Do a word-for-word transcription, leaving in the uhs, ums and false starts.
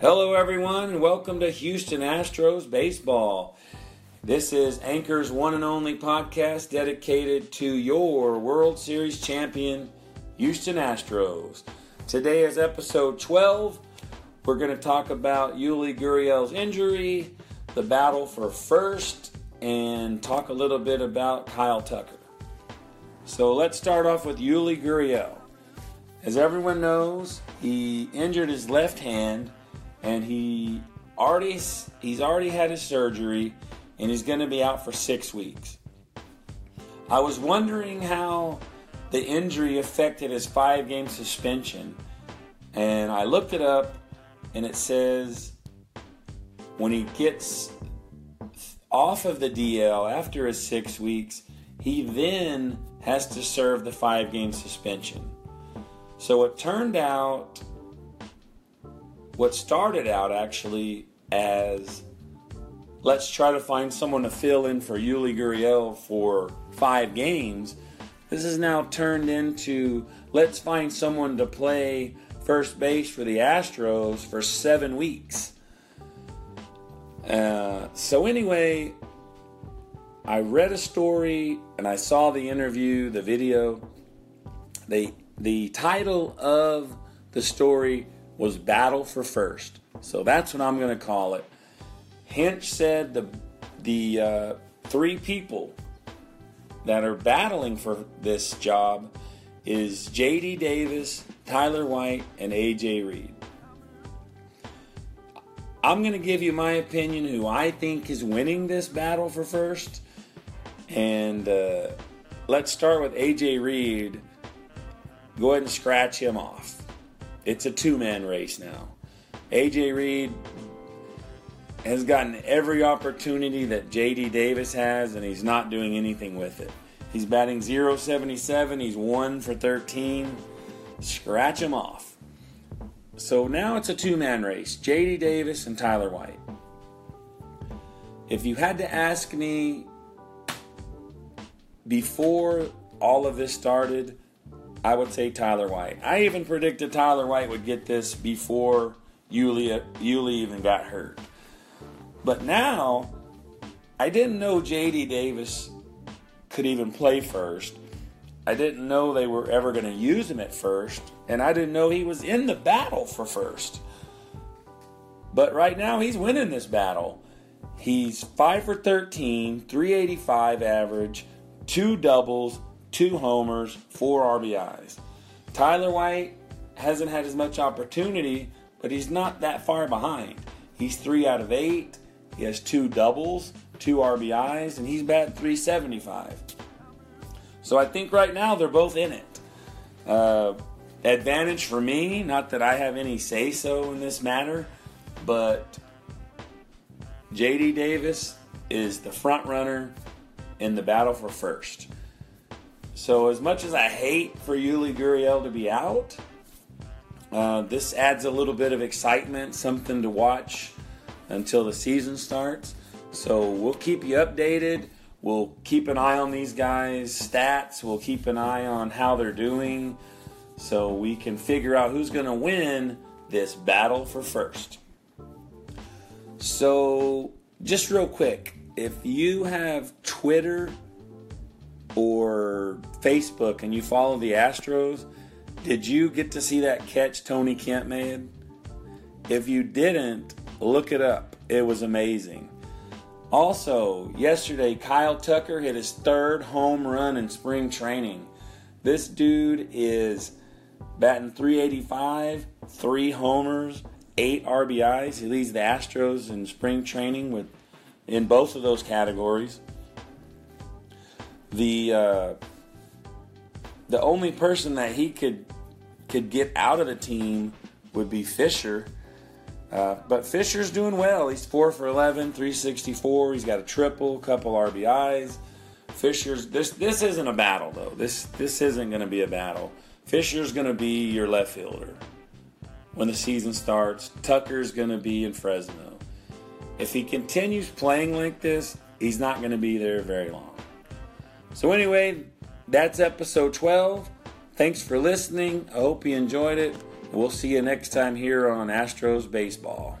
Hello everyone, welcome to Houston Astros Baseball. This is Anchor's one and only podcast dedicated to your World Series champion, Houston Astros. Today is episode twelve. We're going to talk about Yuli Gurriel's injury, the battle for first, and talk a little bit about Kyle Tucker. So let's start off with Yuli Gurriel. As everyone knows, he injured his left hand, and he already he's already had his surgery, and he's going to be out for six weeks. I was wondering how the injury affected his five-game suspension, and I looked it up, and it says when he gets off of the D L after his six weeks, he then has to serve the five-game suspension. So it turned out what started out actually as, let's try to find someone to fill in for Yuli Gurriel for five games, this is now turned into, let's find someone to play first base for the Astros for seven weeks. Uh, so anyway, I read a story and I saw the interview, the video. The, the title of the story was Battle for First. So that's what I'm going to call it. Hinch said the the uh, three people that are battling for this job is J D. Davis, Tyler White, and A J. Reed. I'm going to give you my opinion who I think is winning this battle for first. And uh, let's start with A J. Reed. Go ahead and scratch him off. It's a two-man race now. A J. Reed has gotten every opportunity that J D. Davis has, and he's not doing anything with it. He's batting point seven seven. He's one for thirteen. Scratch him off. So now it's a two-man race, J D. Davis and Tyler White. If you had to ask me before all of this started, I would say Tyler White. I even predicted Tyler White would get this before Yuli, Yuli even got hurt. But now, I didn't know J D. Davis could even play first. I didn't know they were ever going to use him at first. And I didn't know he was in the battle for first. But right now, he's winning this battle. He's five for thirteen, three eighty-five average, two doubles, two homers, four R B Is. Tyler White hasn't had as much opportunity, but he's not that far behind. He's three out of eight. He has two doubles, two R B Is, and he's batting three seventy-five. So I think right now they're both in it. Uh, advantage for me, not that I have any say-so in this matter, but J D. Davis is the front runner in the battle for first. So as much as I hate for Yuli Gurriel to be out, uh, this adds a little bit of excitement, something to watch until the season starts. So we'll keep you updated. We'll keep an eye on these guys' stats. We'll keep an eye on how they're doing so we can figure out who's going to win this battle for first. So just real quick, if you have Twitter or Facebook and you follow the Astros, did you get to see that catch Tony Kemp made? If you didn't, look it up. It was amazing. Also, yesterday, Kyle Tucker hit his third home run in spring training. This dude is batting three eighty-five, three homers, eight R B Is. He leads the Astros in spring training with in both of those categories. The uh, the only person that he could could get out of the team would be Fisher. Uh, but Fisher's doing well. He's four for eleven, three sixty-four. He's got a triple, couple R B Is. Fisher's this this isn't a battle though. This this isn't going to be a battle. Fisher's going to be your left fielder when the season starts. Tucker's going to be in Fresno. If he continues playing like this, he's not going to be there very long. So anyway, that's episode twelve. Thanks for listening. I hope you enjoyed it. We'll see you next time here on Astros Baseball.